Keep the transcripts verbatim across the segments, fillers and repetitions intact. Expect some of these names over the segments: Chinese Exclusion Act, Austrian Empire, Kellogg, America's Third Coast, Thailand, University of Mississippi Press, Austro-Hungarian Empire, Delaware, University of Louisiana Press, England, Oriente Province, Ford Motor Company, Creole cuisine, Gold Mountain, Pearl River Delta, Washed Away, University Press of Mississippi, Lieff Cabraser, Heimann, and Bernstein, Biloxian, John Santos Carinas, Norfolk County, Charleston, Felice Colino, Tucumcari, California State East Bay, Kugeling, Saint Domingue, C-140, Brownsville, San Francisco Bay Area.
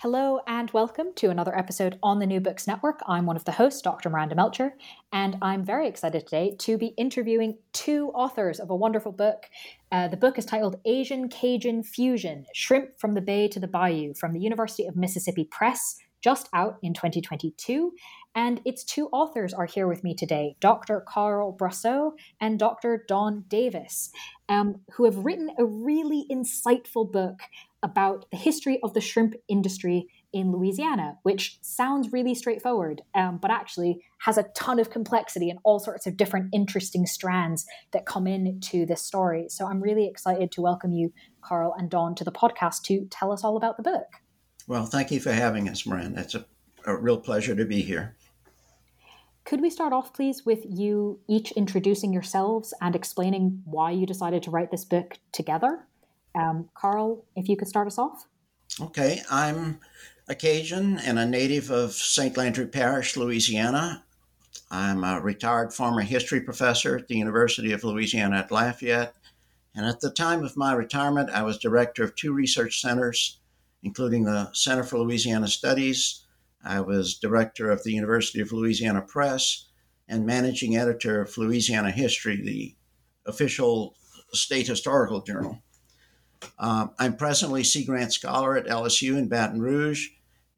Hello and welcome to another episode on the New Books Network. I'm one of the hosts, Doctor Miranda Melcher, and I'm very excited today to be interviewing two authors of a wonderful book. Uh, the book is titled Asian Cajun Fusion: Shrimp from the Bay to the Bayou, from the University of Mississippi Press, just out in twenty twenty-two. And its two authors are here with me today, Doctor Carl Brousseau and Doctor Don Davis, um, who have written a really insightful book about the history of the shrimp industry in Louisiana, which sounds really straightforward, um, but actually has a ton of complexity and all sorts of different interesting strands that come into this story. So I'm really excited to welcome you, Carl and Don, to the podcast to tell us all about the book. Well, thank you for having us, Miranda. It's a, a real pleasure to be here. Could we start off, please, with you each introducing yourselves and explaining why you decided to write this book together? Um, Carl, if you could start us off. Okay, I'm a Cajun and a native of Saint Landry Parish, Louisiana. I'm a retired former history professor at the University of Louisiana at Lafayette. And at the time of my retirement, I was director of two research centers, including the Center for Louisiana Studies. I was director of the University of Louisiana Press and managing editor of Louisiana History, the official state historical journal. Um, I'm presently Sea Grant Scholar at L S U in Baton Rouge.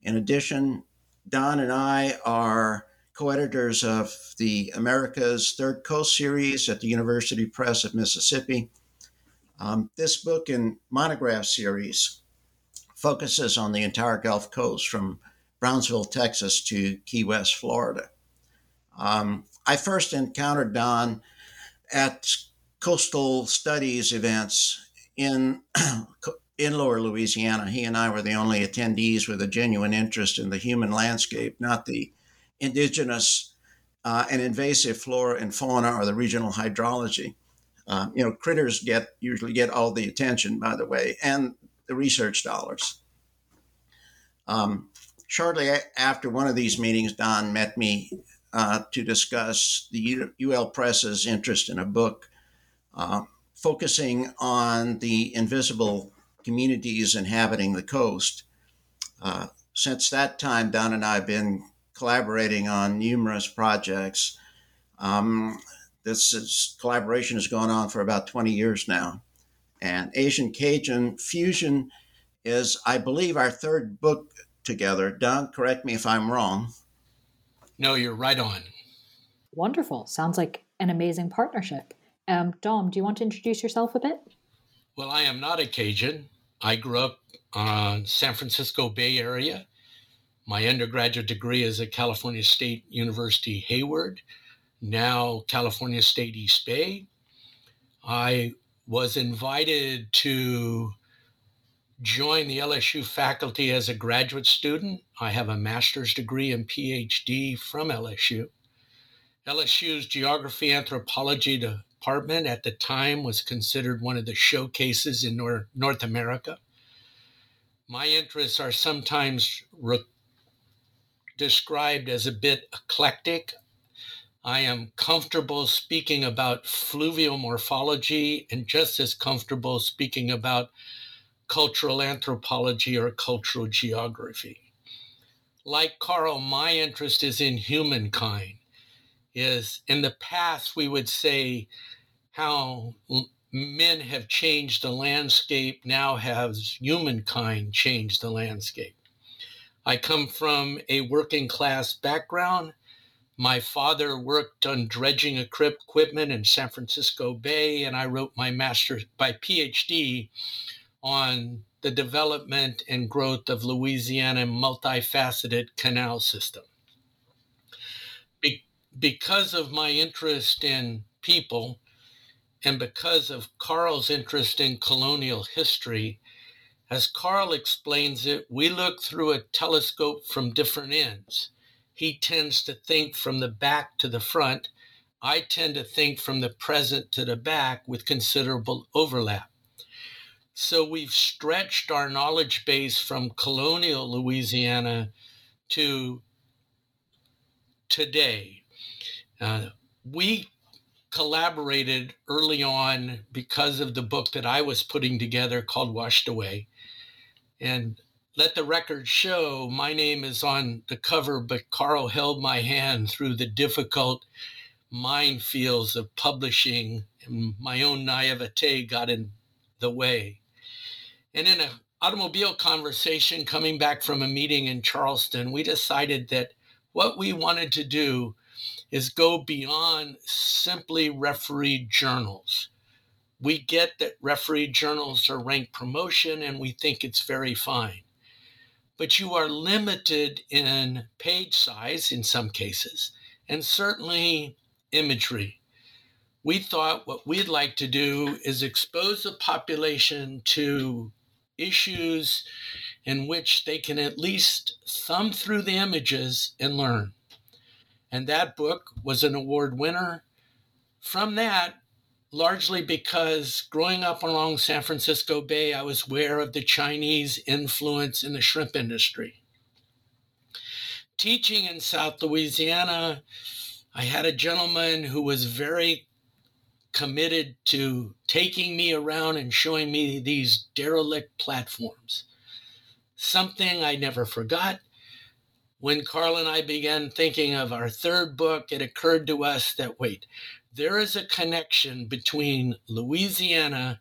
In addition, Don and I are co-editors of the America's Third Coast series at the University Press of Mississippi. Um, this book and monograph series focuses on the entire Gulf Coast from Brownsville, Texas to Key West, Florida. Um, I first encountered Don at coastal studies events In in lower Louisiana. He and I were the only attendees with a genuine interest in the human landscape, not the indigenous uh, and invasive flora and fauna or the regional hydrology. Uh, you know, critters get usually get all the attention, by the way, and the research dollars. Um, shortly after one of these meetings, Don met me uh, to discuss the U- UL Press's interest in a book uh, focusing on the invisible communities inhabiting the coast. Uh, since that time, Don and I have been collaborating on numerous projects. Um, this is, collaboration has gone on for about twenty years now. And Asian Cajun Fusion is, I believe, our third book together. Don, correct me if I'm wrong. No, you're right on. Wonderful. Sounds like an amazing partnership. Um, Dom, do you want to introduce yourself a bit? Well, I am not a Cajun. I grew up on San Francisco Bay Area. My undergraduate degree is at California State University, Hayward, now California State East Bay. I was invited to join the L S U faculty as a graduate student. I have a master's degree and PhD from L S U. L S U's Geography Anthropology Department at the time was considered one of the showcases in North America. My interests are sometimes re- described as a bit eclectic. I am comfortable speaking about fluvial morphology and just as comfortable speaking about cultural anthropology or cultural geography. Like Carl, my interest is in humankind, is in the past we would say how men have changed the landscape, now has humankind changed the landscape. I come from a working class background. My father worked on dredging equipment in San Francisco Bay, and I wrote my master's, my PhD on the development and growth of Louisiana's multifaceted canal system. Be- because of my interest in people and because of Carl's interest in colonial history, as Carl explains it, we look through a telescope from different ends. He tends to think from the back to the front. I tend to think from the present to the back with considerable overlap. So we've stretched our knowledge base from colonial Louisiana to today. Uh, we collaborated early on because of the book that I was putting together called Washed Away. And let the record show, my name is on the cover, but Carl held my hand through the difficult minefields of publishing, and my own naivete got in the way. And in an automobile conversation coming back from a meeting in Charleston, we decided that what we wanted to do is go beyond simply refereed journals. We get that refereed journals are ranked promotion, and we think it's very fine. But you are limited in page size in some cases, and certainly imagery. We thought what we'd like to do is expose the population to issues in which they can at least thumb through the images and learn. And that book was an award winner. From that, largely because growing up along San Francisco Bay, I was aware of the Chinese influence in the shrimp industry. Teaching in South Louisiana, I had a gentleman who was very committed to taking me around and showing me these derelict platforms, something I never forgot. When Carl and I began thinking of our third book, it occurred to us that, wait, there is a connection between Louisiana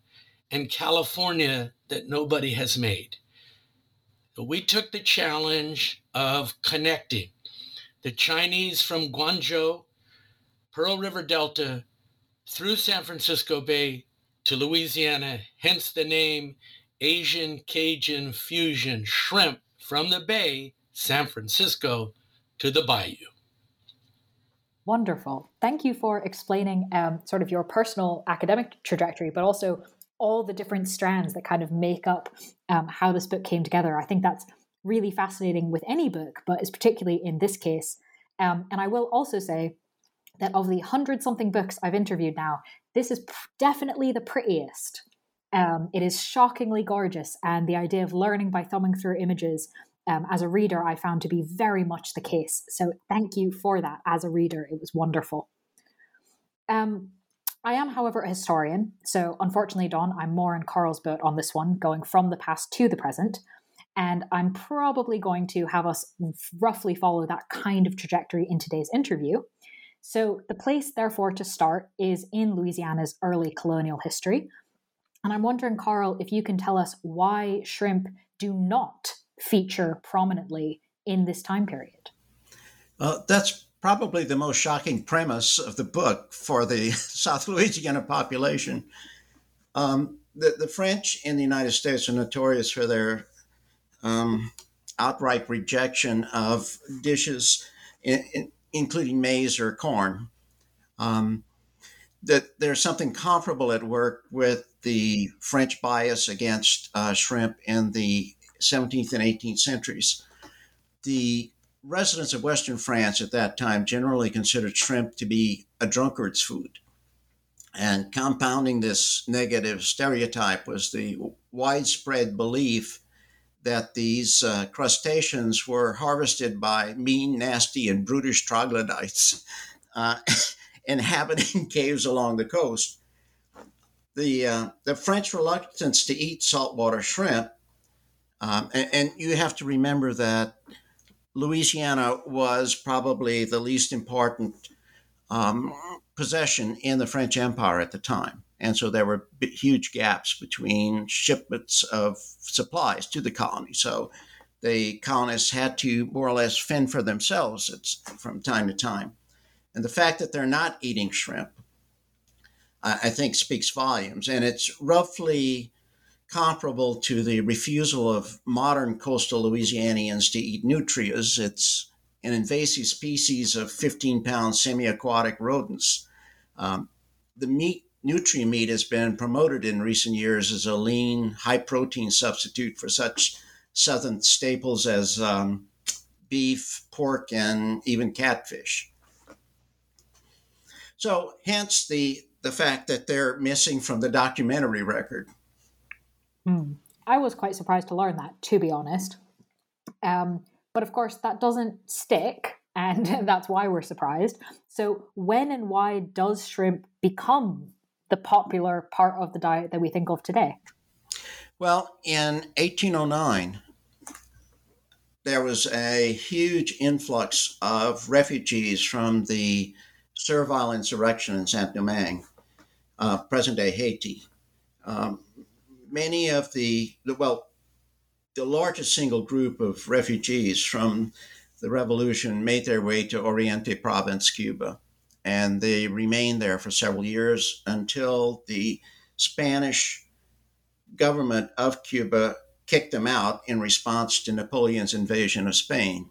and California that nobody has made. So we took the challenge of connecting the Chinese from Guangzhou, Pearl River Delta, through San Francisco Bay to Louisiana, hence the name Asian Cajun Fusion: Shrimp from the Bay, San Francisco, to the Bayou. Wonderful. Thank you for explaining um, sort of your personal academic trajectory, but also all the different strands that kind of make up um, how this book came together. I think that's really fascinating with any book, but it's particularly in this case. Um, and I will also say that of the hundred something books I've interviewed now, this is pr- definitely the prettiest. Um, it is shockingly gorgeous. And the idea of learning by thumbing through images Um, as a reader, I found to be very much the case. So thank you for that. As a reader, it was wonderful. Um, I am, however, a historian. So unfortunately, Don, I'm more in Carl's boat on this one, going from the past to the present. And I'm probably going to have us roughly follow that kind of trajectory in today's interview. So the place, therefore, to start is in Louisiana's early colonial history. And I'm wondering, Carl, if you can tell us why shrimp do not feature prominently in this time period. Uh, that's probably the most shocking premise of the book for the South Louisiana population. Um, the, the French in the United States are notorious for their um, outright rejection of dishes, in, in, including maize or corn. Um, that there's something comparable at work with the French bias against uh, shrimp in the seventeenth and eighteenth centuries. The residents of Western France at that time generally considered shrimp to be a drunkard's food. And compounding this negative stereotype was the widespread belief that these uh, crustaceans were harvested by mean, nasty, and brutish troglodytes uh, inhabiting caves along the coast. The uh, the French reluctance to eat saltwater shrimp, um, and, and you have to remember that Louisiana was probably the least important um, possession in the French Empire at the time. And so there were b- huge gaps between shipments of supplies to the colony. So the colonists had to more or less fend for themselves at, from time to time. And the fact that they're not eating shrimp, I, I think, speaks volumes. And it's roughly comparable to the refusal of modern coastal Louisianians to eat nutrias. It's an invasive species of fifteen-pound semi-aquatic rodents. Um, the meat, nutria meat, has been promoted in recent years as a lean, high-protein substitute for such southern staples as um, beef, pork, and even catfish. So hence the, the fact that they're missing from the documentary record. Mm. I was quite surprised to learn that, to be honest. Um, but of course, that doesn't stick, and that's why we're surprised. So when and why does shrimp become the popular part of the diet that we think of today? Well, in eighteen oh nine, there was a huge influx of refugees from the servile insurrection in Saint Domingue, uh, present-day Haiti. Um, Many of the, well, the largest single group of refugees from the revolution made their way to Oriente Province, Cuba, and they remained there for several years until the Spanish government of Cuba kicked them out in response to Napoleon's invasion of Spain.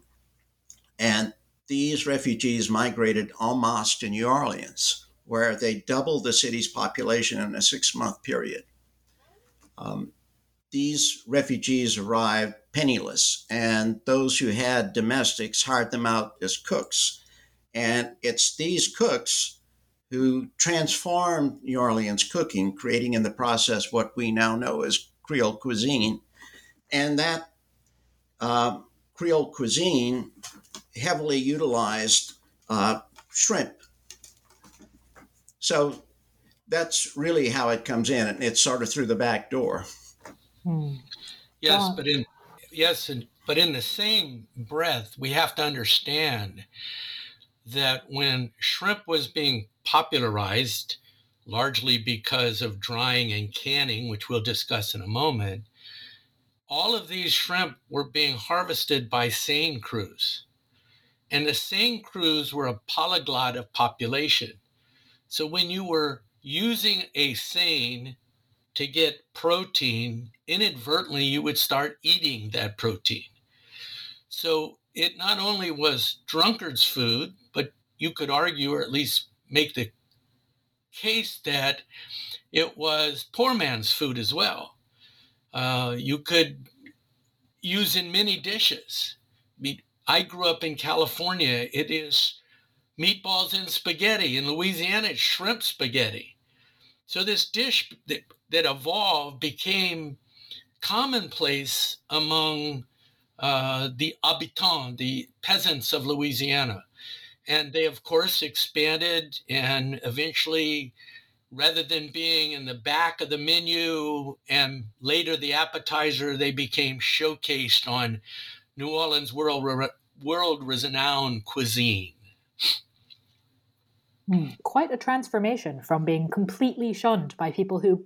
And these refugees migrated en masse to New Orleans, where they doubled the city's population in a six-month period. Um, these refugees arrived penniless, and those who had domestics hired them out as cooks. And it's these cooks who transformed New Orleans cooking, creating in the process what we now know as Creole cuisine. And that uh, Creole cuisine heavily utilized uh, shrimp. So that's really how it comes in, and it's sort of through the back door. Hmm. Yes, God. but in yes, and, but in the same breath, we have to understand that when shrimp was being popularized, largely because of drying and canning, which we'll discuss in a moment, all of these shrimp were being harvested by seine crews, and the seine crews were a polyglot of population. So when you were using a seine to get protein, inadvertently you would start eating that protein. So it not only was drunkard's food, but you could argue, or at least make the case, that it was poor man's food as well. Uh, you could use in many dishes. I mean, I grew up in California. It is meatballs and spaghetti. In Louisiana, it's shrimp spaghetti. So this dish that, that evolved became commonplace among uh, the habitants, the peasants of Louisiana. And they, of course, expanded, and eventually, rather than being in the back of the menu and later the appetizer, they became showcased on New Orleans' world, world-renowned cuisine. Quite a transformation from being completely shunned by people who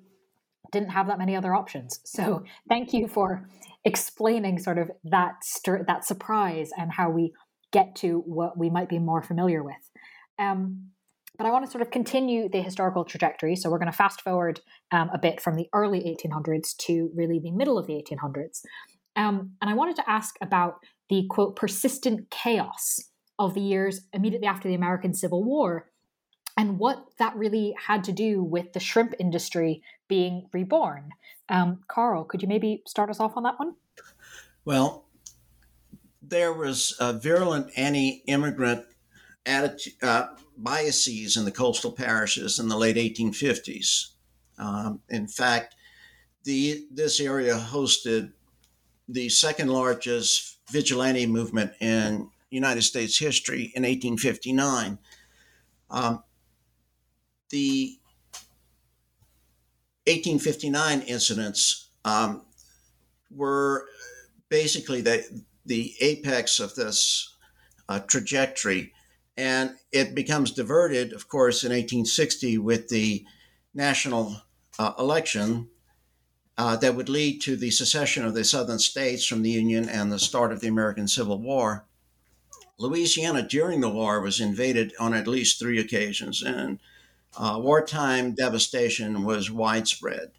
didn't have that many other options. So thank you for explaining sort of that stir, that surprise, and how we get to what we might be more familiar with. Um, but I want to sort of continue the historical trajectory. So we're going to fast forward um, a bit from the early eighteen hundreds to really the middle of the eighteen hundreds. Um, and I wanted to ask about the, quote, persistent chaos of the years immediately after the American Civil War, and what that really had to do with the shrimp industry being reborn. Um, Carl, could you maybe start us off on that one? Well, there was a virulent anti-immigrant attitude, uh, biases in the coastal parishes in the late eighteen fifties. Um, in fact, the this area hosted the second largest vigilante movement in United States history in eighteen fifty-nine. Um, the eighteen fifty-nine incidents um, were basically the, the apex of this uh, trajectory. And it becomes diverted, of course, in eighteen sixty with the national uh, election uh, that would lead to the secession of the southern states from the Union and the start of the American Civil War. Louisiana during the war was invaded on at least three occasions, and uh, wartime devastation was widespread.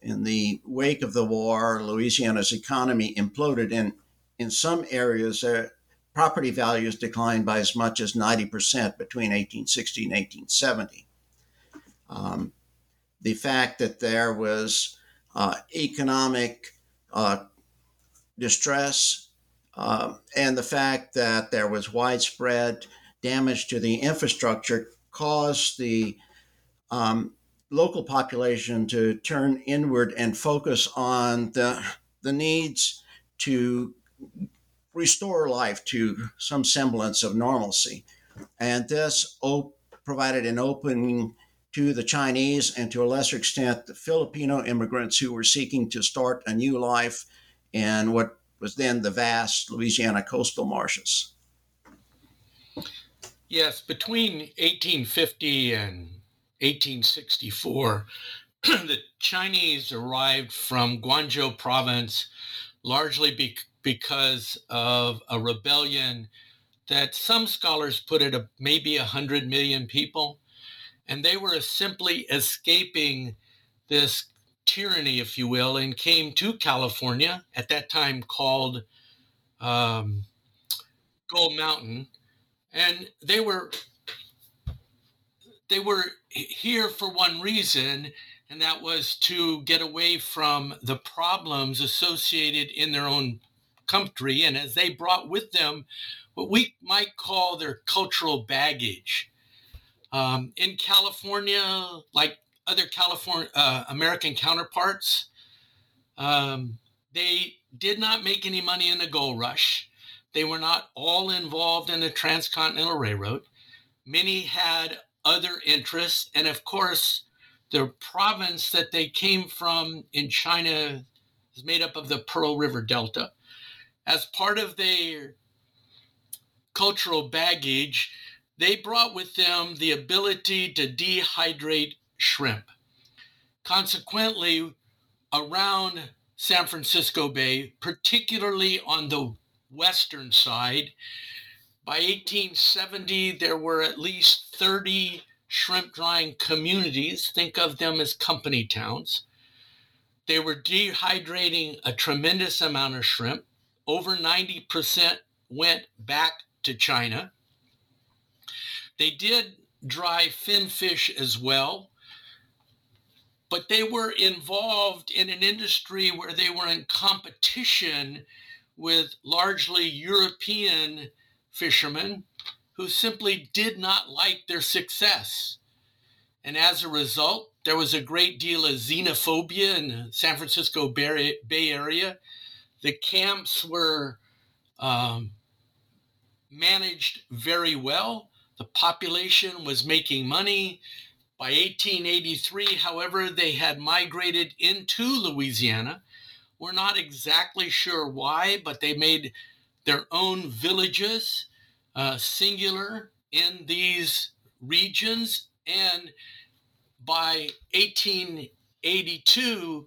In the wake of the war, Louisiana's economy imploded, and in some areas there property values declined by as much as ninety percent between eighteen sixty and eighteen seventy. Um, the fact that there was uh, economic uh, distress uh, and the fact that there was widespread damage to the infrastructure caused the um, local population to turn inward and focus on the, the needs to restore life to some semblance of normalcy. And this op- provided an opening to the Chinese and to a lesser extent the Filipino immigrants who were seeking to start a new life in what was then the vast Louisiana coastal marshes. Yes, between eighteen fifty and eighteen sixty-four, the Chinese arrived from Guangzhou province largely because because of a rebellion that some scholars put at a, maybe one hundred million people. And they were simply escaping this tyranny, if you will, and came to California, at that time called um, Gold Mountain. And they were they were here for one reason, and that was to get away from the problems associated in their own country, and as they brought with them what we might call their cultural baggage. Um, in California, like other California uh, American counterparts, um, they did not make any money in the gold rush. They were not all involved in the Transcontinental Railroad. Many had other interests, and of course, the province that they came from in China is made up of the Pearl River Delta. As part of their cultural baggage, they brought with them the ability to dehydrate shrimp. Consequently, around San Francisco Bay, particularly on the western side, by eighteen seventy, there were at least thirty shrimp drying communities. Think of them as company towns. They were dehydrating a tremendous amount of shrimp. Over ninety percent went back to China. They did dry finfish as well, but they were involved in an industry where they were in competition with largely European fishermen who simply did not like their success. And as a result, there was a great deal of xenophobia in the San Francisco Bay Area. The camps were um, managed very well. The population was making money. By eighteen eighty-three, however, they had migrated into Louisiana. We're not exactly sure why, but they made their own villages, uh, singular, in these regions. And by eighteen eighty-two,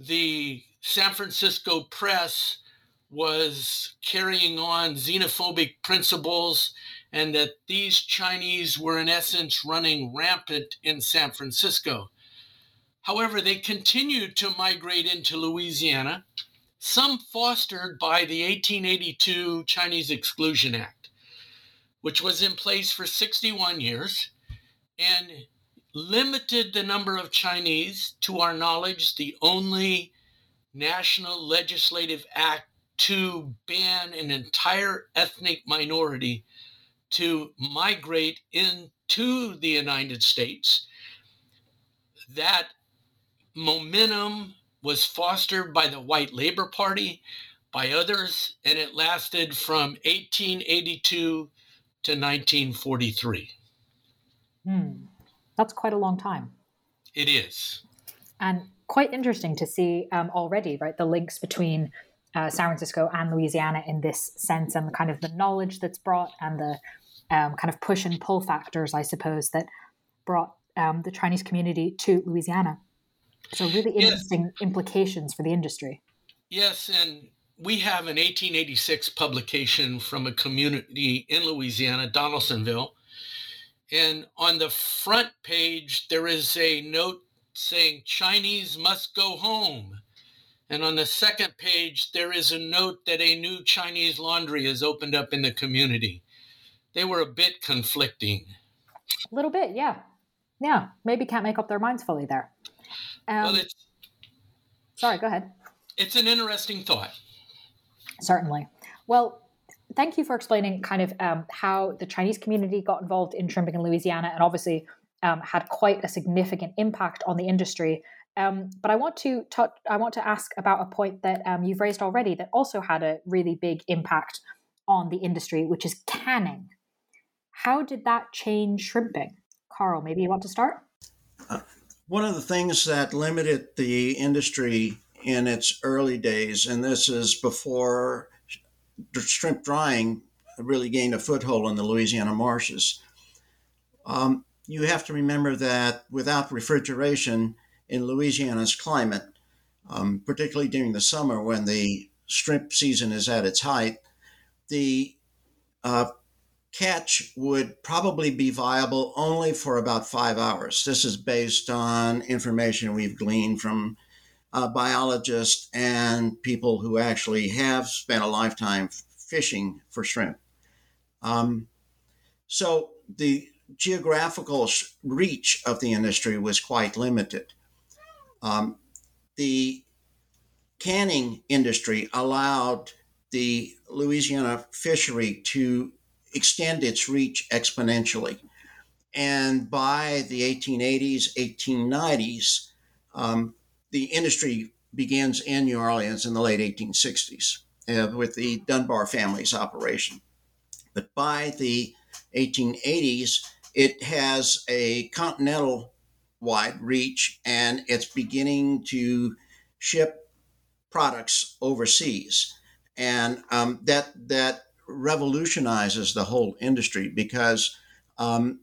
the San Francisco Press was carrying on xenophobic principles, and that these Chinese were in essence running rampant in San Francisco. However, they continued to migrate into Louisiana, some fostered by the eighteen eighty-two Chinese Exclusion Act, which was in place for sixty-one years and limited the number of Chinese. To our knowledge, the only national legislative act to ban an entire ethnic minority to migrate into the United States. That momentum was fostered by the white Labor Party, by others, and it lasted from eighteen eighty-two to nineteen forty-three. Hmm. That's quite a long time. It is. And quite interesting to see um, already, right, the links between uh, San Francisco and Louisiana in this sense, and the kind of the knowledge that's brought and the um, kind of push and pull factors, I suppose, that brought um, the Chinese community to Louisiana. So really interesting yes. implications for the industry. Yes, and we have an eighteen eighty-six publication from a community in Louisiana, Donaldsonville. And on the front page, there is a note saying, "Chinese must go home." And on the second page, there is a note that a new Chinese laundry is opened up in the community. They were a bit conflicting. A little bit, yeah. Yeah, maybe can't make up their minds fully there. Um, well, it's, sorry, go ahead. It's an interesting thought. Certainly. Well, thank you for explaining kind of um, how the Chinese community got involved in shrimping in Louisiana and obviously um, had quite a significant impact on the industry. Um, but I want to touch, I want to ask about a point that um, you've raised already that also had a really big impact on the industry, which is canning. How did that change shrimping? Carl, maybe you want to start? Uh, one of the things that limited the industry in its early days, and this is before shrimp drying really gained a foothold in the Louisiana marshes. Um, you have to remember that without refrigeration in Louisiana's climate, um, particularly during the summer when the shrimp season is at its height, the uh, catch would probably be viable only for about five hours. This is based on information we've gleaned from Uh, biologists and people who actually have spent a lifetime f- fishing for shrimp. Um, so the geographical sh- reach of the industry was quite limited. Um, the canning industry allowed the Louisiana fishery to extend its reach exponentially. And by the eighteen eighties, eighteen nineties, um, the industry begins in New Orleans in the late eighteen sixties uh, with the Dunbar family's operation. But by the eighteen eighties, it has a continental-wide reach, and it's beginning to ship products overseas. And um, that that revolutionizes the whole industry because um,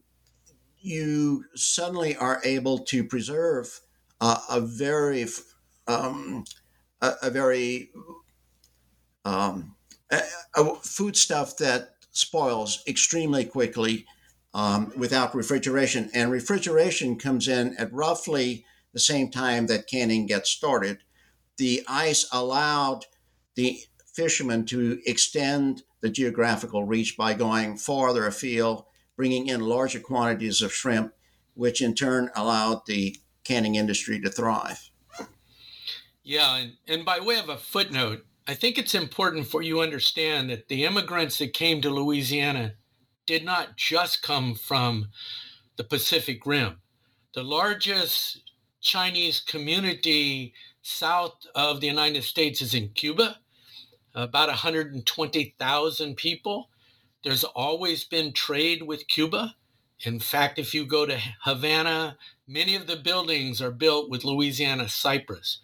you suddenly are able to preserve Uh, a very, um, a, a very um, a, a foodstuff that spoils extremely quickly um, without refrigeration. And refrigeration comes in at roughly the same time that canning gets started. The ice allowed the fishermen to extend the geographical reach by going farther afield, bringing in larger quantities of shrimp, which in turn allowed the canning industry to thrive. Yeah, and, and by way of a footnote, I think it's important for you to understand that the immigrants that came to Louisiana did not just come from the Pacific Rim. The largest Chinese community south of the United States is in Cuba, about one hundred twenty thousand people. There's always been trade with Cuba. In fact, if you go to Havana, many of the buildings are built with Louisiana cypress.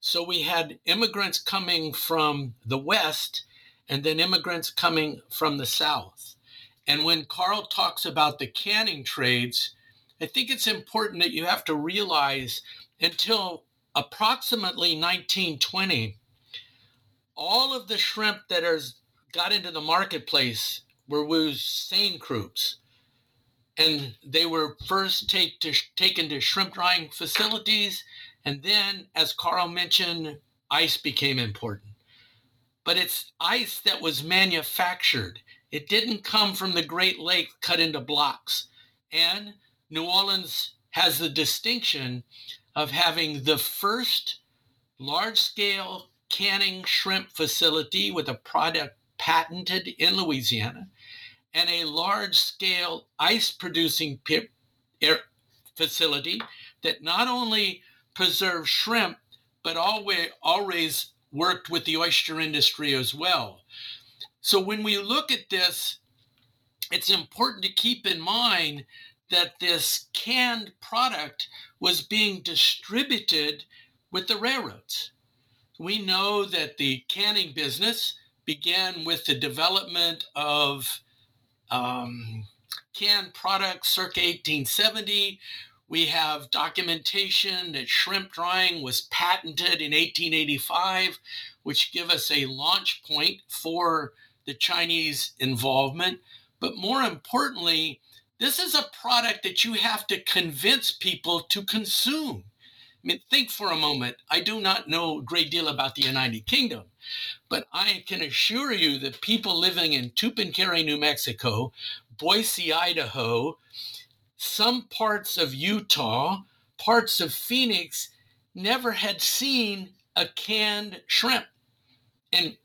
So we had immigrants coming from the West and then immigrants coming from the South. And when Carl talks about the canning trades, I think it's important that you have to realize until approximately nineteen twenty, all of the shrimp that has got into the marketplace were with seine groups. And they were first take to, taken to shrimp drying facilities. And then, as Carl mentioned, ice became important. But it's ice that was manufactured. It didn't come from the Great Lakes cut into blocks. And New Orleans has the distinction of having the first large-scale canning shrimp facility with a product patented in Louisiana, and a large-scale ice-producing p- air facility that not only preserves shrimp, but always, always worked with the oyster industry as well. So when we look at this, it's important to keep in mind that this canned product was being distributed with the railroads. We know that the canning business began with the development of um, canned products circa eighteen seventy. We have documentation that shrimp drying was patented in eighteen eighty-five, which give us a launch point for the Chinese involvement. But more importantly, this is a product that you have to convince people to consume. I mean, think for a moment. I do not know a great deal about the United Kingdom, but I can assure you that people living in Tucumcari, New Mexico, Boise, Idaho, some parts of Utah, parts of Phoenix, never had seen a canned shrimp. And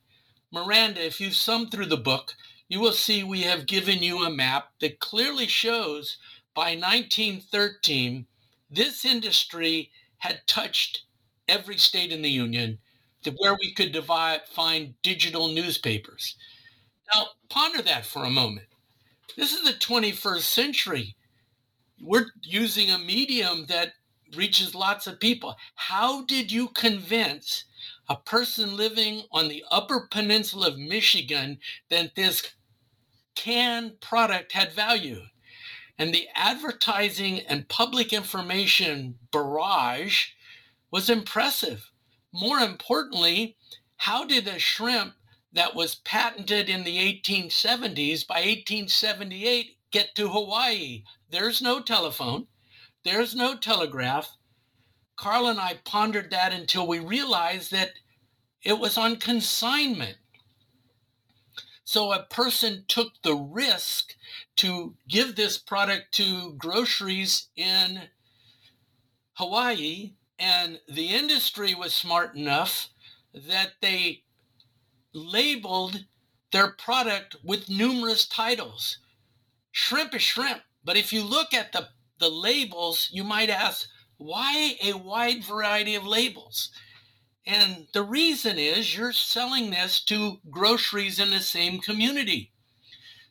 Miranda, if you sum through the book, you will see we have given you a map that clearly shows by nineteen thirteen, this industry had touched every state in the Union to where we could divide, find digital newspapers. Now, ponder that for a moment. This is the twenty-first century. We're using a medium that reaches lots of people. How did you convince a person living on the Upper Peninsula of Michigan that this canned product had value? And the advertising and public information barrage was impressive. More importantly, how did a shrimp that was patented in the eighteen seventies by eighteen seventy-eight get to Hawaii? There's no telephone. There's no telegraph. Carl and I pondered that until we realized that it was on consignment. So a person took the risk to give this product to groceries in Hawaii, and the industry was smart enough that they labeled their product with numerous titles. Shrimp is shrimp, but if you look at the, the labels, you might ask, why a wide variety of labels? And the reason is you're selling this to groceries in the same community.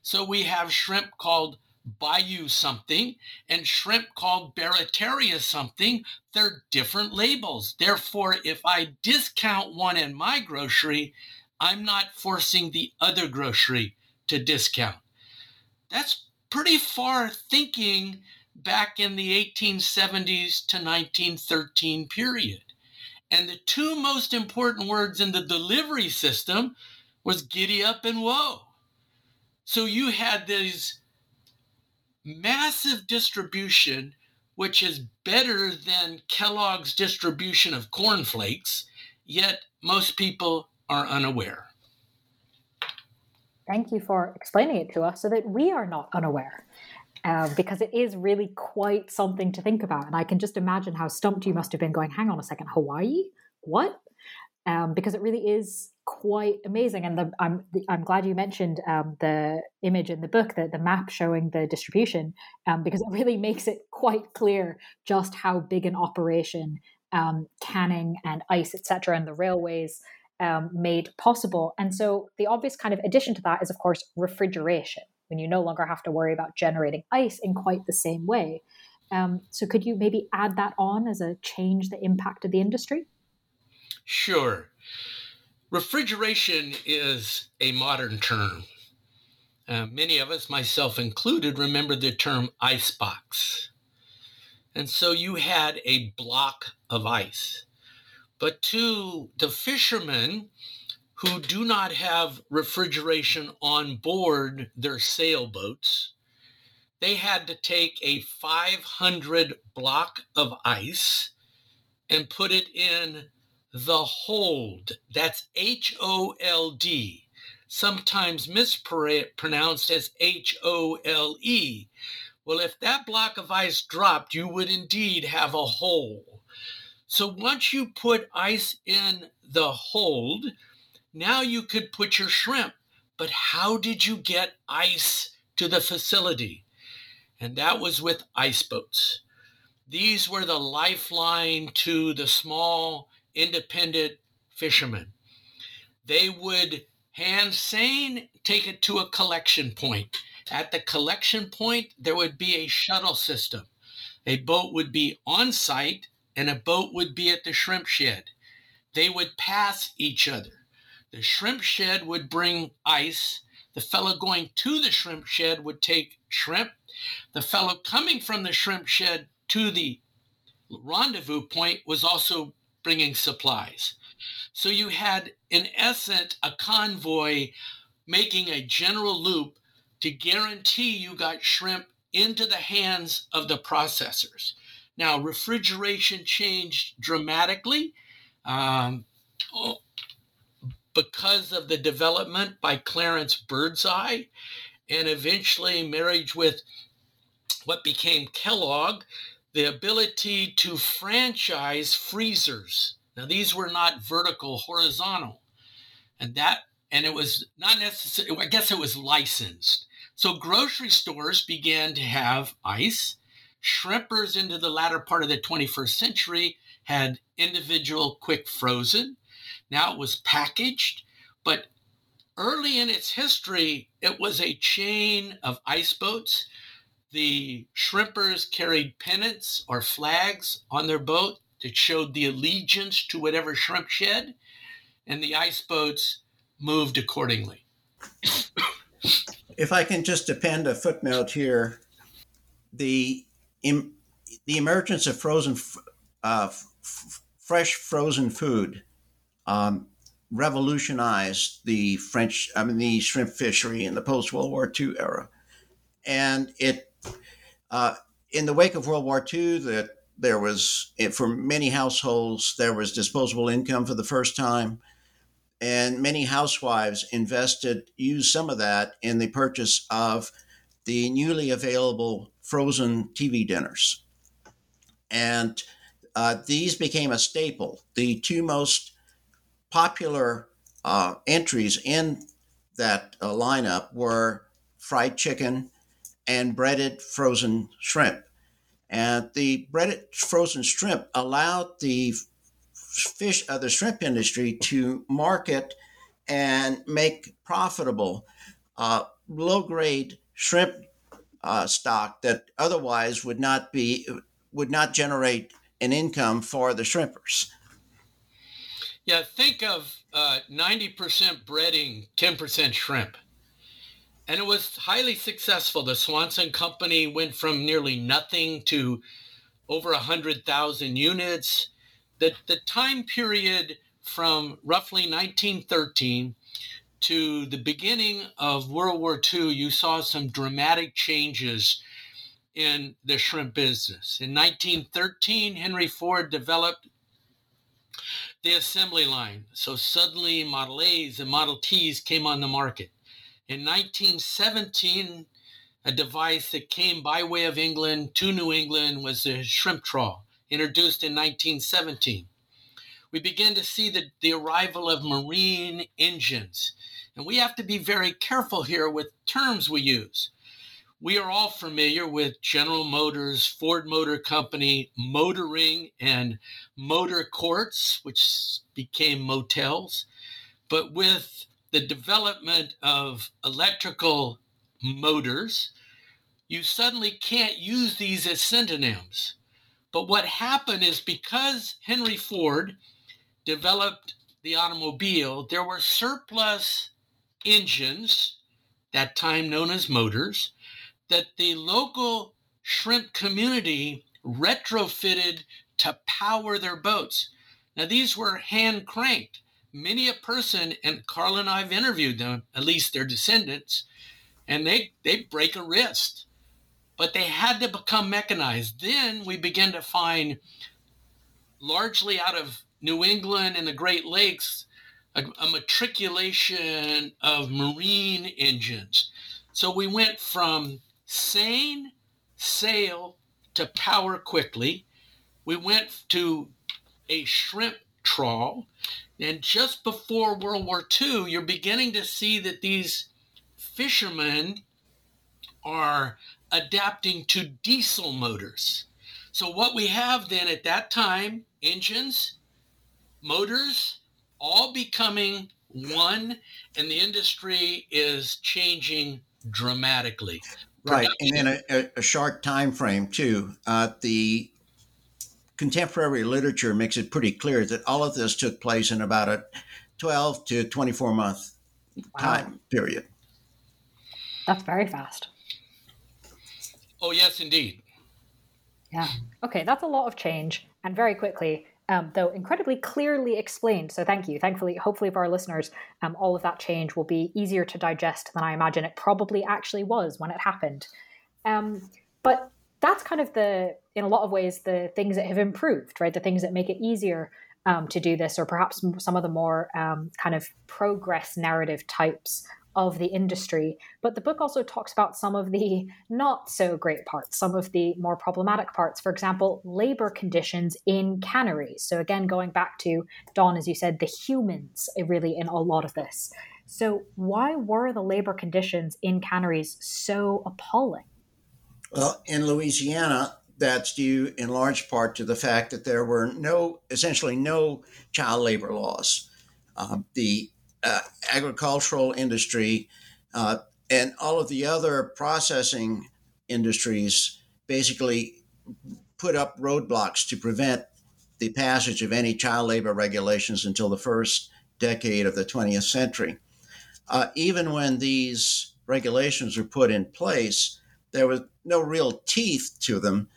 So we have shrimp called Bayou something and shrimp called Barataria something. They're different labels. Therefore, if I discount one in my grocery, I'm not forcing the other grocery to discount. That's pretty far thinking back in the eighteen seventies to nineteen thirteen period. And the two most important words in the delivery system was giddy up and whoa. So you had this massive distribution, which is better than Kellogg's distribution of cornflakes, yet most people are unaware. Thank you for explaining it to us so that we are not unaware. Um, because it is really quite something to think about. And I can just imagine how stumped you must have been going, hang on a second, Hawaii? What? Um, because it really is quite amazing. And the, I'm the, I'm glad you mentioned um, the image in the book, the, the map showing the distribution, um, because it really makes it quite clear just how big an operation um, canning and ice, et cetera, and the railways um, made possible. And so the obvious kind of addition to that is, of course, refrigeration, when you no longer have to worry about generating ice in quite the same way. Um, so could you maybe add that on as a change that impacted the industry? Sure. Refrigeration is a modern term. Uh, many of us, myself included, remember the term icebox. And so you had a block of ice. But to the fishermen, who do not have refrigeration on board their sailboats, they had to take a five hundred block of ice and put it in the hold. That's H O L D, sometimes mispronounced as H O L E. Well, if that block of ice dropped, you would indeed have a hole. So once you put ice in the hold, now you could put your shrimp, but how did you get ice to the facility? And that was with ice boats. These were the lifeline to the small independent fishermen. They would hand seine, take it to a collection point. At the collection point, there would be a shuttle system. A boat would be on site and a boat would be at the shrimp shed. They would pass each other. The shrimp shed would bring ice. The fellow going to the shrimp shed would take shrimp. The fellow coming from the shrimp shed to the rendezvous point was also bringing supplies. So you had, in essence, a convoy making a general loop to guarantee you got shrimp into the hands of the processors. Now, refrigeration changed dramatically um, because of the development by Clarence Birdseye, and eventually marriage with what became Kellogg, the ability to franchise freezers. Now, these were not vertical, horizontal, and that, and it was not necessary. I guess it was licensed. So grocery stores began to have ice. Shrimpers into the latter part of the twenty-first century had individual quick frozen. Now it was packaged, but early in its history, it was a chain of ice boats. The shrimpers carried pennants or flags on their boat that showed the allegiance to whatever shrimp shed, and the ice boats moved accordingly. If I can just append a footnote here, the im- the emergence of frozen, f- uh, f- fresh frozen food um, revolutionized the French, I mean, the shrimp fishery in the post-World War Two era. And it, uh, in the wake of World War Two, the, there was, for many households, there was disposable income for the first time. And many housewives invested, used some of that in the purchase of the newly available frozen T V dinners. And uh, these became a staple. The two most popular uh, entries in that uh, lineup were fried chicken and breaded frozen shrimp. And the breaded frozen shrimp allowed the fish of the shrimp industry to market and make profitable uh, low-grade shrimp uh, stock that otherwise would not be would not generate an income for the shrimpers. Yeah, think of uh, ninety percent breading, ten percent shrimp. And it was highly successful. The Swanson Company went from nearly nothing to over one hundred thousand units. The, the time period from roughly nineteen thirteen to the beginning of World War Two, you saw some dramatic changes in the shrimp business. In nineteen thirteen, Henry Ford developed the assembly line. So suddenly Model A's and Model T's came on the market. In nineteen seventeen, a device that came by way of England to New England was the shrimp trawl, introduced in nineteen seventeen. We begin to see the, the arrival of marine engines. And we have to be very careful here with terms we use. We are all familiar with General Motors, Ford Motor Company, motoring, and motor courts, which became motels. But with the development of electrical motors, you suddenly can't use these as synonyms. But what happened is because Henry Ford developed the automobile, there were surplus engines, that time known as motors, that the local shrimp community retrofitted to power their boats. Now, these were hand-cranked. Many a person, and Carl and I have interviewed them, at least their descendants, and they, they break a wrist. But they had to become mechanized. Then we began to find, largely out of New England and the Great Lakes, a, a matriculation of marine engines. So we went from seine, sail, to power quickly. We went to a shrimp trawl. And just before World War Two, you're beginning to see that these fishermen are adapting to diesel motors. So what we have then at that time, engines, motors all becoming one, and the industry is changing dramatically. Right, and in a, a short time frame too. Uh, the contemporary literature makes it pretty clear that all of this took place in about a twelve to twenty-four month time wow. period. That's very fast. Oh, yes, indeed. Yeah. Okay, that's a lot of change, and very quickly, um, though incredibly clearly explained. So thank you. Thankfully, hopefully for our listeners, um, all of that change will be easier to digest than I imagine it probably actually was when it happened. Um, but that's kind of the, in a lot of ways, the things that have improved, right? The things that make it easier um, to do this, or perhaps some of the more um, kind of progress narrative types of the industry. But the book also talks about some of the not so great parts, some of the more problematic parts, for example, labor conditions in canneries. So again, going back to, Don, as you said, the humans are really in a lot of this. So why were the labor conditions in canneries so appalling? Well, in Louisiana, that's due in large part to the fact that there were no, essentially no child labor laws. Um, the Uh, agricultural industry uh, and all of the other processing industries basically put up roadblocks to prevent the passage of any child labor regulations until the first decade of the twentieth century. Uh, even when these regulations were put in place, there was no real teeth to them,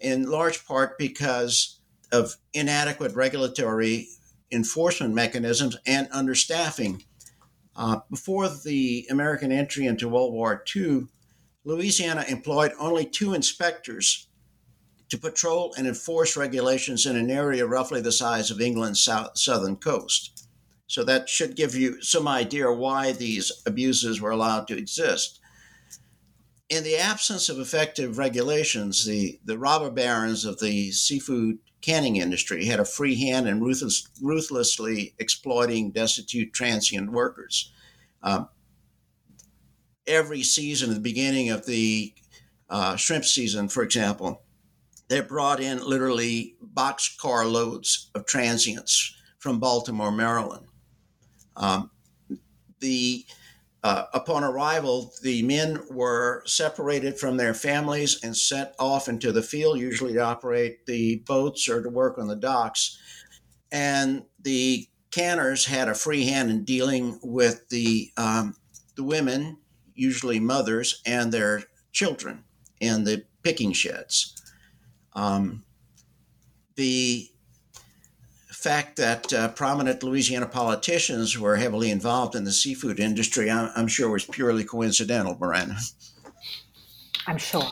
in large part because of inadequate regulatory enforcement mechanisms and understaffing. Uh, before the American entry into World War Two, Louisiana employed only two inspectors to patrol and enforce regulations in an area roughly the size of England's south, southern coast. So that should give you some idea why these abuses were allowed to exist. In the absence of effective regulations, the, the robber barons of the seafood canning industry had a free hand in ruthless, ruthlessly exploiting destitute transient workers. Uh, every season, at the beginning of the uh, shrimp season, for example, they brought in literally boxcar loads of transients from Baltimore, Maryland. Um, the uh, upon arrival, the men were separated from their families and sent off into the field, usually to operate the boats or to work on the docks. And the canners had a free hand in dealing with the um, the women, usually mothers, and their children in the picking sheds. Um, the fact that uh, prominent Louisiana politicians were heavily involved in the seafood industry, I'm, I'm sure was purely coincidental, Miranda. I'm sure.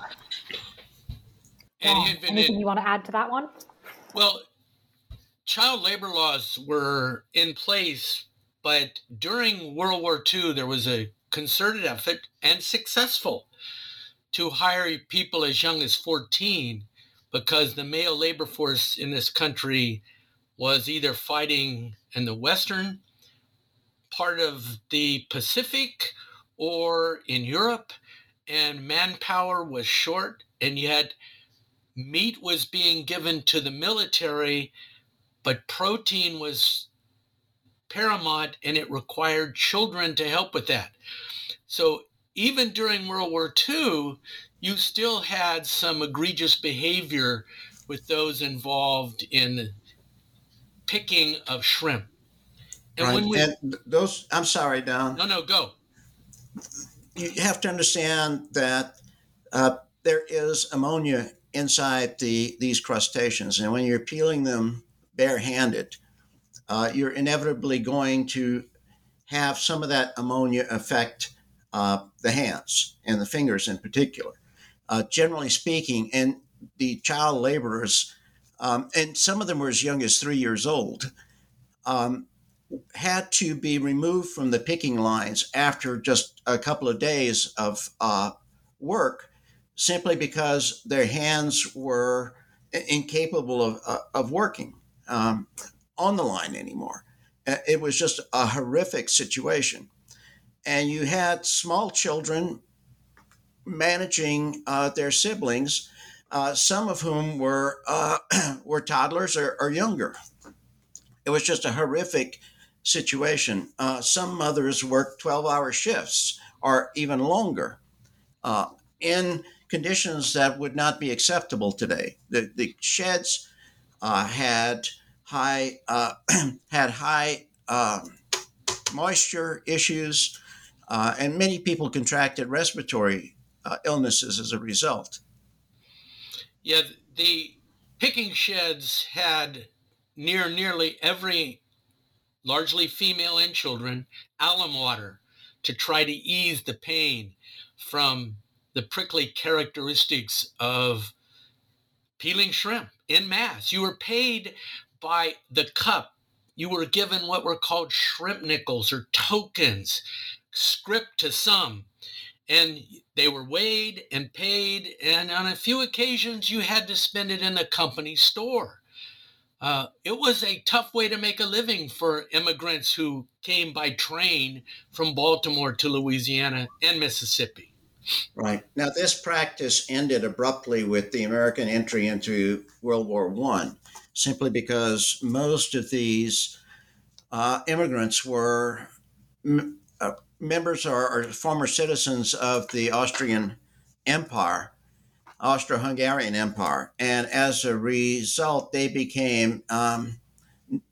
And wow. been, Anything it, you want to add to that one? Well, child labor laws were in place, but during World War Two, there was a concerted effort, and successful, to hire people as young as fourteen, because the male labor force in this country was either fighting in the western part of the Pacific or in Europe, and manpower was short, and yet meat was being given to the military, but protein was paramount, and it required children to help with that. So even during World War Two, you still had some egregious behavior with those involved in picking of shrimp. And right. when we, and those, I'm sorry, Don. No, no, go. You have to understand that uh, there is ammonia inside the these crustaceans, and when you're peeling them barehanded, uh, you're inevitably going to have some of that ammonia affect uh, the hands and the fingers in particular. Uh, generally speaking, and the child laborers, Um, and some of them were as young as three years old, um, had to be removed from the picking lines after just a couple of days of uh, work, simply because their hands were incapable of, uh, of working um, on the line anymore. It was just a horrific situation. And you had small children managing uh, their siblings, Uh, some of whom were uh, were toddlers or, or younger, It was just a horrific situation. Uh, some mothers worked twelve-hour shifts or even longer uh, in conditions that would not be acceptable today. The, the sheds uh, had high uh, had high uh, moisture issues, uh, and many people contracted respiratory uh, illnesses as a result. Yeah, the picking sheds had near nearly every, largely female and children, alum water to try to ease the pain from the prickly characteristics of peeling shrimp en masse. You were paid by the cup. You were given what were called shrimp nickels or tokens, scrip to some, and they were weighed and paid, and on a few occasions you had to spend it in the company store. Uh, it was a tough way to make a living for immigrants who came by train from Baltimore to Louisiana and Mississippi. Right. Now, this practice ended abruptly with the American entry into World War One, simply because most of these uh, immigrants were m- uh, members or, or former citizens of the Austrian Empire, Austro-Hungarian Empire, and as a result, they became um,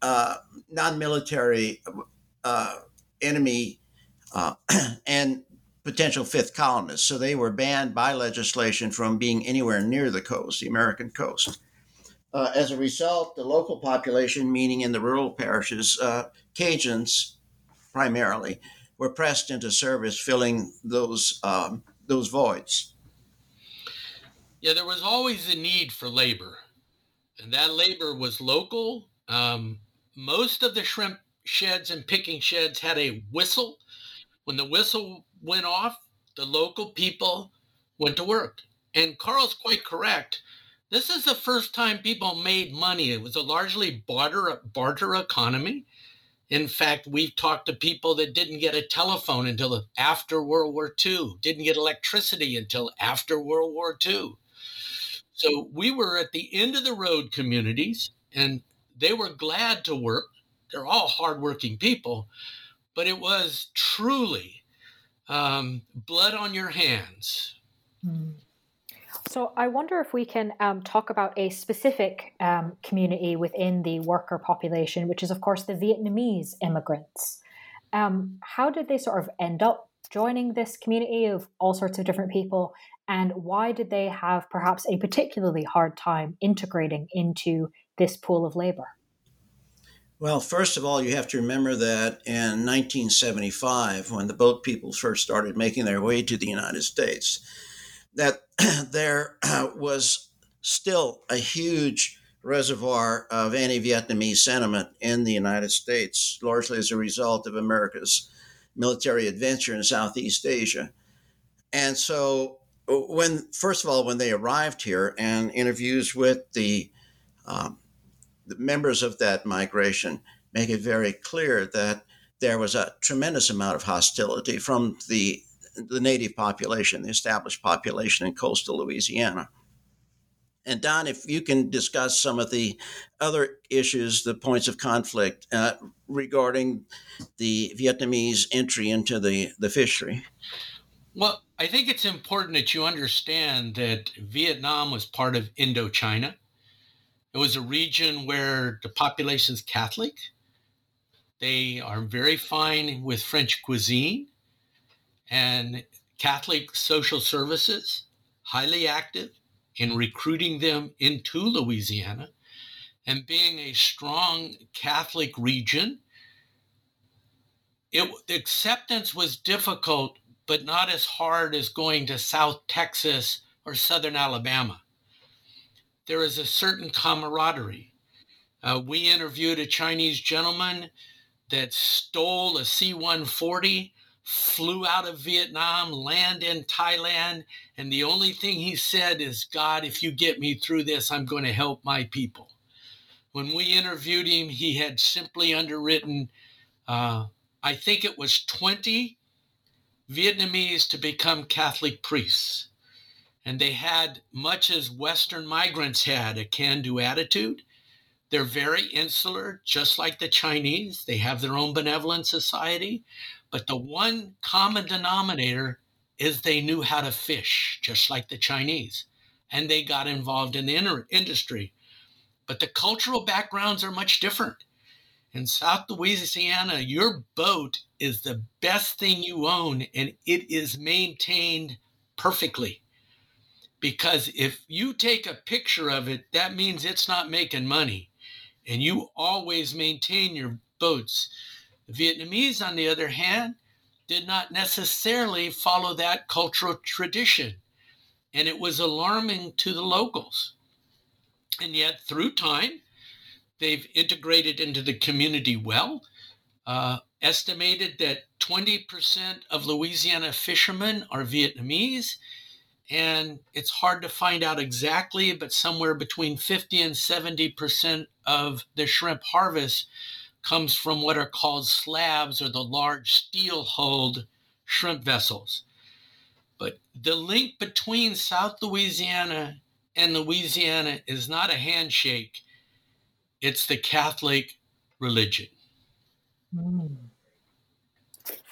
uh, non-military uh, enemy uh, and potential fifth columnists. So they were banned by legislation from being anywhere near the coast, the American coast. Uh, as a result, the local population, meaning in the rural parishes, uh, Cajuns primarily, were pressed into service, filling those um, those voids. Yeah, there was always a need for labor, and that labor was local. Um, most of the shrimp sheds and picking sheds had a whistle. When the whistle went off, the local people went to work. And Carl's quite correct. This is the first time people made money. It was a largely barter, barter economy. In fact, we've talked to people that didn't get a telephone until after World War Two, didn't get electricity until after World War Two. So we were at the end of the road communities, and they were glad to work. They're all hardworking people, but it was truly um, blood on your hands. So I wonder if we can um, talk about a specific um, community within the worker population, which is, of course, the Vietnamese immigrants. Um, how did they sort of end up joining this community of all sorts of different people? And why did they have perhaps a particularly hard time integrating into this pool of labor? Well, first of all, you have to remember that in nineteen seventy-five, when the boat people first started making their way to the United States, that there was still a huge reservoir of anti-Vietnamese sentiment in the United States, largely as a result of America's military adventure in Southeast Asia. And so When first of all, when they arrived here, and interviews with the, um, the members of that migration make it very clear that there was a tremendous amount of hostility from the the native population, the established population in coastal Louisiana. And Don, if you can discuss some of the other issues, the points of conflict uh, regarding the Vietnamese entry into the, the fishery. Well, I think it's important that you understand that Vietnam was part of Indochina. It was a region where the population is Catholic. They are very fine with French cuisine and Catholic social services, highly active in recruiting them into Louisiana. And being a strong Catholic region, it, acceptance was difficult, but not as hard as going to South Texas or Southern Alabama. There is a certain camaraderie. Uh, we interviewed a Chinese gentleman that stole a C one forty, flew out of Vietnam, landed in Thailand, and the only thing he said is, "God, if you get me through this, I'm going to help my people." When we interviewed him, he had simply underwritten, uh, I think it was twenty Vietnamese to become Catholic priests. And they had, much as Western migrants had, a can-do attitude. They're very insular, just like the Chinese. They have their own benevolent society. But the one common denominator is they knew how to fish, just like the Chinese. And they got involved in the inter- industry. But the cultural backgrounds are much different. In South Louisiana, your boat is the best thing you own, and it is maintained perfectly. Because if you take a picture of it, that means it's not making money. And you always maintain your boats. The Vietnamese, on the other hand, did not necessarily follow that cultural tradition. And it was alarming to the locals. And yet, through time, they've integrated into the community well. Uh, estimated that twenty percent of Louisiana fishermen are Vietnamese. And it's hard to find out exactly, but somewhere between fifty and seventy percent of the shrimp harvest comes from what are called slabs, or the large steel-hulled shrimp vessels. But the link between South Louisiana and Louisiana is not a handshake. It's the Catholic religion. Mm.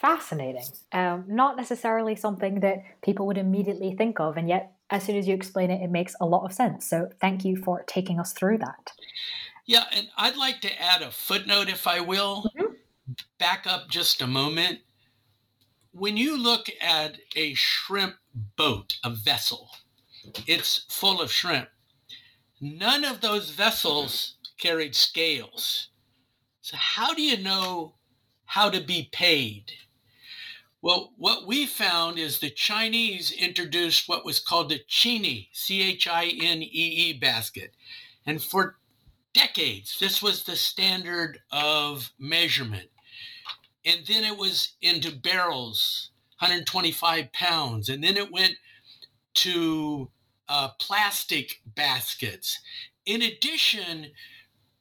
Fascinating. Um, not necessarily something that people would immediately think of, and yet as soon as you explain it, it makes a lot of sense. So thank you for taking us through that. Yeah, and I'd like to add a footnote, if I will. Mm-hmm. Back up just a moment. When you look at a shrimp boat, a vessel, it's full of shrimp. None of those vessels carried scales. So how do you know how to be paid? Well, what we found is the Chinese introduced what was called the chini, C H I N E E basket. And for decades, this was the standard of measurement. And then it was into barrels, one hundred twenty-five pounds. And then it went to uh, plastic baskets. In addition,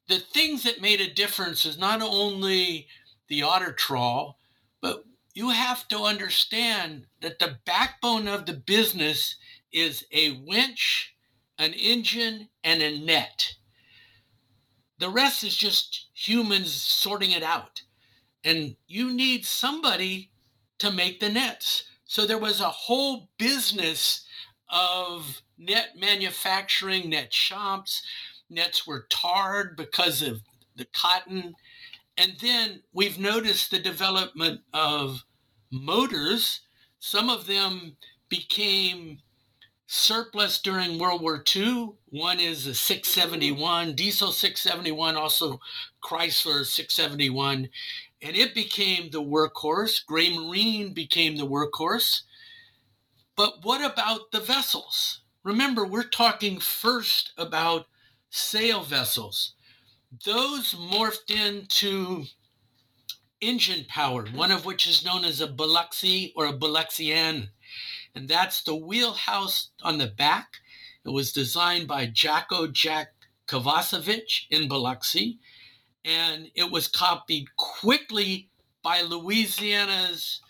the things that made a difference is not only the otter trawl, but you have to understand that the backbone of the business is a winch, an engine, and a net. The rest is just humans sorting it out. And you need somebody to make the nets. So there was a whole business of net manufacturing, net shops. Nets were tarred because of the cotton. And then we've noticed the development of motors. Some of them became surplus during World War Two. One is a six seventy-one, diesel six seventy-one, also Chrysler six seventy-one. And it became the workhorse. Gray Marine became the workhorse. But what about the vessels? Remember, we're talking first about sail vessels. Those morphed into engine power, one of which is known as a Biloxi or a Biloxian. And that's the wheelhouse on the back. It was designed by Jaco Jack Kovacevic in Biloxi. And it was copied quickly by Louisiana's,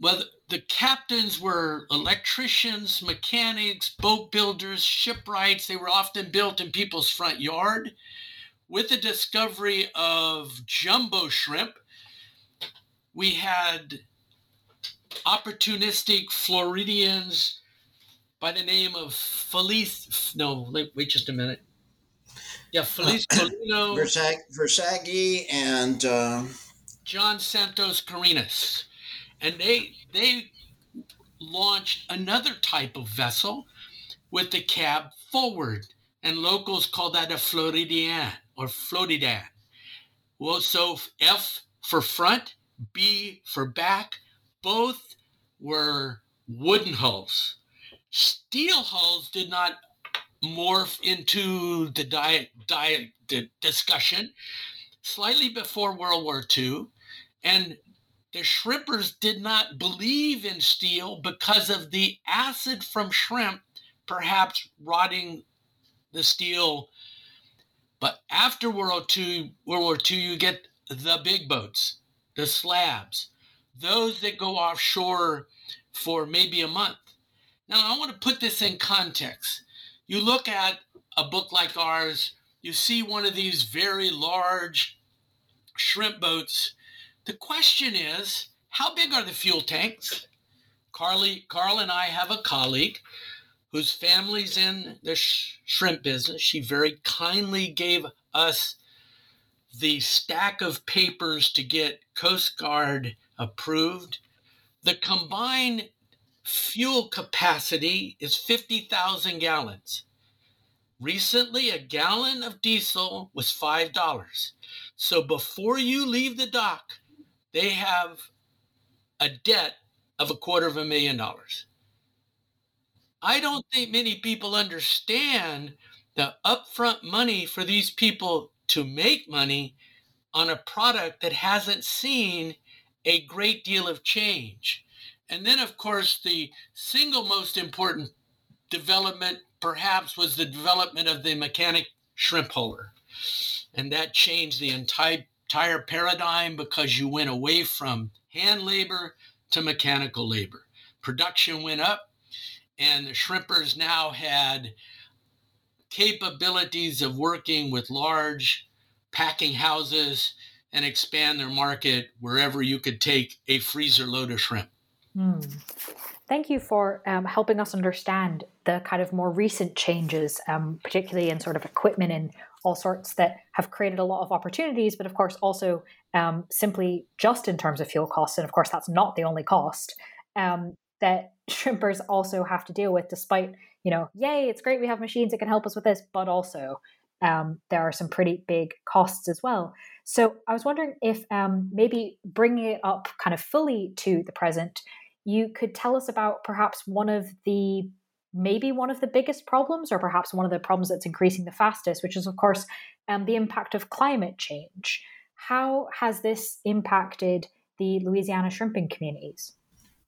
well, the captains were electricians, mechanics, boat builders, shipwrights. They were often built in people's front yard. With the discovery of jumbo shrimp, we had opportunistic Floridians by the name of Felice, no, wait just a minute. Yeah, Felice Colino. Versag- Versaggi and Uh... John Santos Carinas. And they they launched another type of vessel with the cab forward. And locals call that a Floridian or Floridan. Well, so F for front, B for back. Both were wooden hulls. Steel hulls did not morph into the diet, diet the discussion slightly before World War Two. And the shrimpers did not believe in steel because of the acid from shrimp, perhaps rotting the steel. But after World War Two, World War Two, you get the big boats, the slabs, those that go offshore for maybe a month. Now, I want to put this in context. You look at a book like ours, you see one of these very large shrimp boats. The question is, how big are the fuel tanks? Carly, Carl and I have a colleague whose family's in the sh- shrimp business. She very kindly gave us the stack of papers to get Coast Guard approved. The combined fuel capacity is fifty thousand gallons. Recently, a gallon of diesel was five dollars. So before you leave the dock, they have a debt of a quarter of a million dollars. I don't think many people understand the upfront money for these people to make money on a product that hasn't seen a great deal of change. And then, of course, the single most important development perhaps was the development of the mechanic shrimp holder. And that changed the entire, entire paradigm because you went away from hand labor to mechanical labor. Production went up, and the shrimpers now had capabilities of working with large packing houses and expand their market wherever you could take a freezer load of shrimp. Mm. Thank you for um, helping us understand the kind of more recent changes, um, particularly in sort of equipment and all sorts that have created a lot of opportunities, but of course also um, simply just in terms of fuel costs. And of course, that's not the only cost um, that shrimpers also have to deal with, despite, you know, yay, it's great we have machines that can help us with this, but also um, there are some pretty big costs as well. So I was wondering if um, maybe bringing it up kind of fully to the present, you could tell us about perhaps one of the, maybe one of the biggest problems, or perhaps one of the problems that's increasing the fastest, which is, of course, um, the impact of climate change. How has this impacted the Louisiana shrimping communities?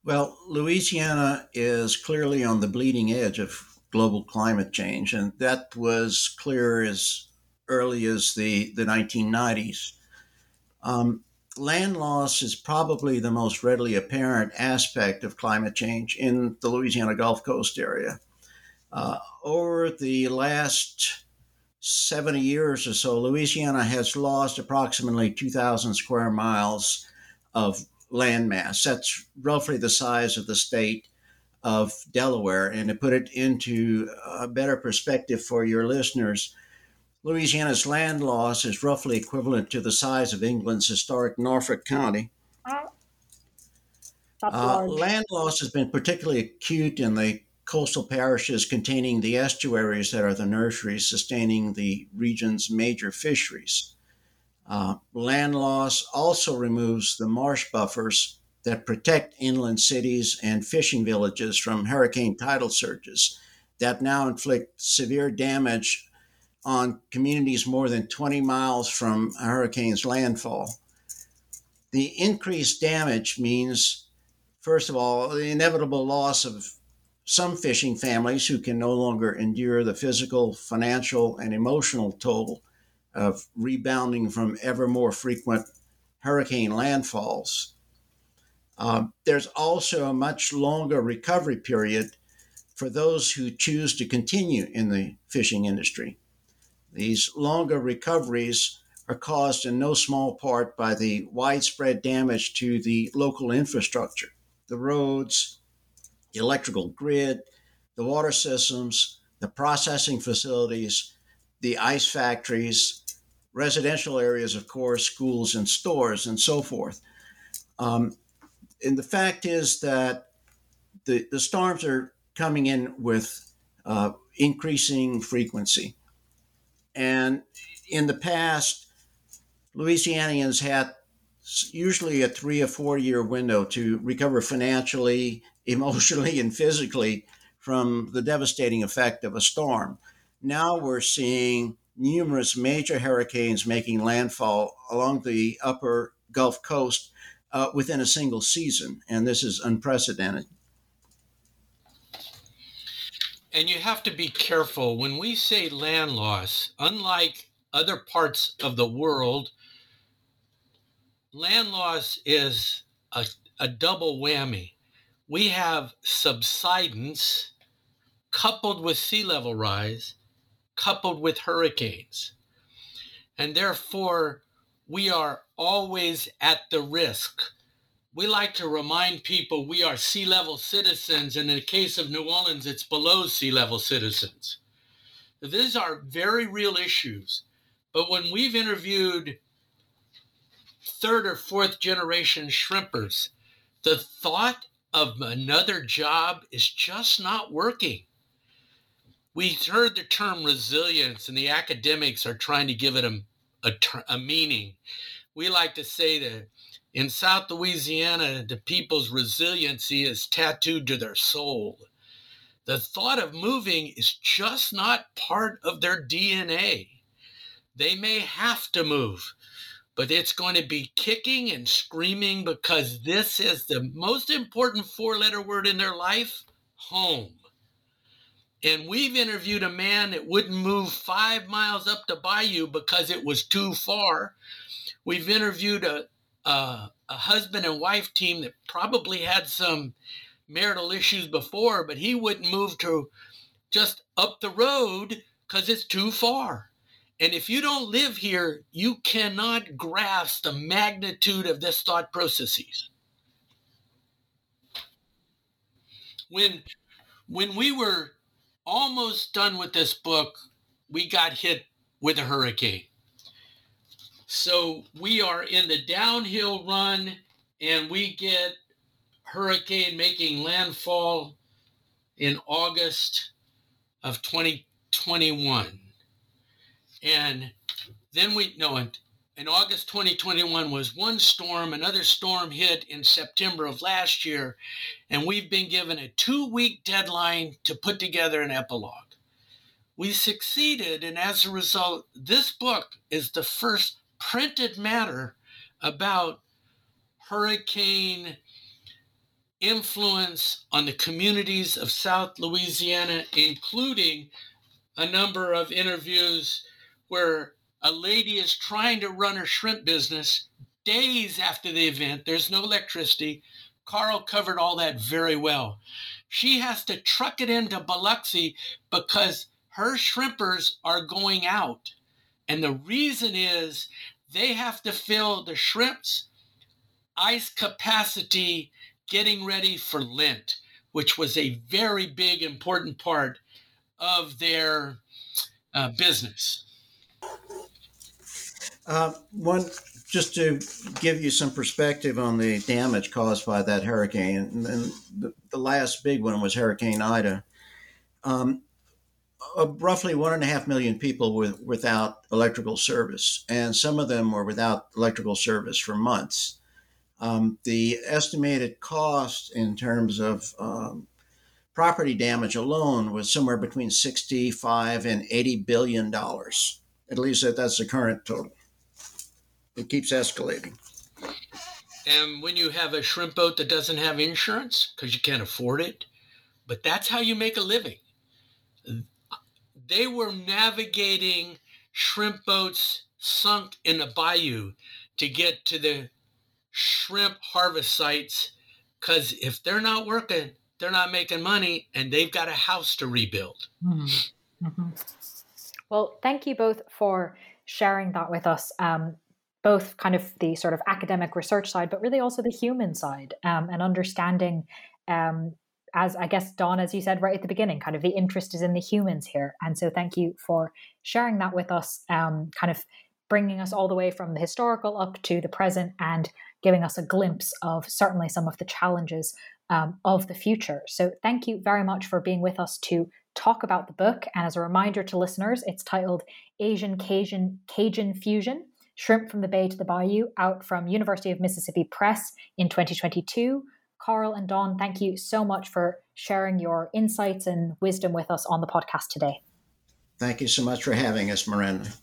Well, Louisiana is clearly on the bleeding edge of global climate change, and that was clear as early as the, the nineteen nineties. Um, Land loss is probably the most readily apparent aspect of climate change in the Louisiana Gulf Coast area. Uh, over the last seventy years or so, Louisiana has lost approximately two thousand square miles of land mass. That's roughly the size of the state of Delaware. And to put it into a better perspective for your listeners, Louisiana's land loss is roughly equivalent to the size of England's historic Norfolk County. Uh, land loss has been particularly acute in the coastal parishes containing the estuaries that are the nurseries sustaining the region's major fisheries. Uh, land loss also removes the marsh buffers that protect inland cities and fishing villages from hurricane tidal surges that now inflict severe damage on communities more than twenty miles from a hurricane's landfall. The increased damage means, first of all, the inevitable loss of some fishing families who can no longer endure the physical, financial, and emotional toll of rebounding from ever more frequent hurricane landfalls. Uh, there's also a much longer recovery period for those who choose to continue in the fishing industry. These longer recoveries are caused in no small part by the widespread damage to the local infrastructure, the roads, the electrical grid, the water systems, the processing facilities, the ice factories, residential areas, of course, schools and stores, and so forth. Um, and the fact is that the, the storms are coming in with uh, increasing frequency. And in the past, Louisianians had usually a three or four year window to recover financially, emotionally, and physically from the devastating effect of a storm. Now we're seeing numerous major hurricanes making landfall along the upper Gulf Coast uh, within a single season, and this is unprecedented. And you have to be careful. When we say land loss, unlike other parts of the world, land loss is a, a double whammy. We have subsidence coupled with sea level rise, coupled with hurricanes. and therefore we are always at the risk. We like to remind people we are sea level citizens, and in the case of New Orleans, it's below sea level citizens. These are very real issues. But when we've interviewed third or fourth generation shrimpers, the thought of another job is just not working. We heard the term resilience, and the academics are trying to give it a, a, a meaning. We like to say that in South Louisiana, the people's resiliency is tattooed to their soul. The thought of moving is just not part of their D N A. They may have to move, but it's going to be kicking and screaming because this is the most important four-letter word in their life, home. And we've interviewed a man that wouldn't move five miles up the bayou because it was too far. We've interviewed a, a, a husband and wife team that probably had some marital issues before, but he wouldn't move to just up the road because it's too far. And if you don't live here, you cannot grasp the magnitude of this thought processes. When, when we were almost done with this book, we got hit with a hurricane. So we are in the downhill run, and we get hurricane making landfall in August of twenty twenty-one. And then we, no, in, in August twenty twenty-one was one storm, another storm hit in September of last year, and we've been given a two-week deadline to put together an epilogue. We succeeded, and as a result, this book is the first printed matter about hurricane influence on the communities of South Louisiana, including a number of interviews where a lady is trying to run her shrimp business days after the event. There's no electricity. Carl covered all that very well. She has to truck it into Biloxi because her shrimpers are going out. And the reason is they have to fill the shrimp's ice capacity getting ready for Lent, which was a very big, important part of their uh, business. Uh, one, just to give you some perspective on the damage caused by that hurricane, and, and the, the last big one was Hurricane Ida. Um, uh, roughly one and a half million people were without electrical service, and some of them were without electrical service for months. Um, the estimated cost in terms of um, property damage alone was somewhere between sixty-five and eighty billion dollars. At least that, that's the current total. It keeps escalating. And when you have a shrimp boat that doesn't have insurance because you can't afford it, but that's how you make a living. They were navigating shrimp boats sunk in the bayou to get to the shrimp harvest sites because if they're not working, they're not making money, and they've got a house to rebuild. Mm-hmm. Mm-hmm. Well, thank you both for sharing that with us, um, both kind of the sort of academic research side, but really also the human side um, and understanding, um, as I guess, Don, as you said right at the beginning, kind of the interest is in the humans here. And so thank you for sharing that with us, um, kind of bringing us all the way from the historical up to the present and giving us a glimpse of certainly some of the challenges um, of the future. So thank you very much for being with us to talk about the book. And as a reminder to listeners, it's titled Asian Cajun, Cajun Fusion: Shrimp from the Bay to the Bayou, out from University of Mississippi Press in twenty twenty-two. Carl and Don, thank you so much for sharing your insights and wisdom with us on the podcast today. Thank you so much for having us, Miranda.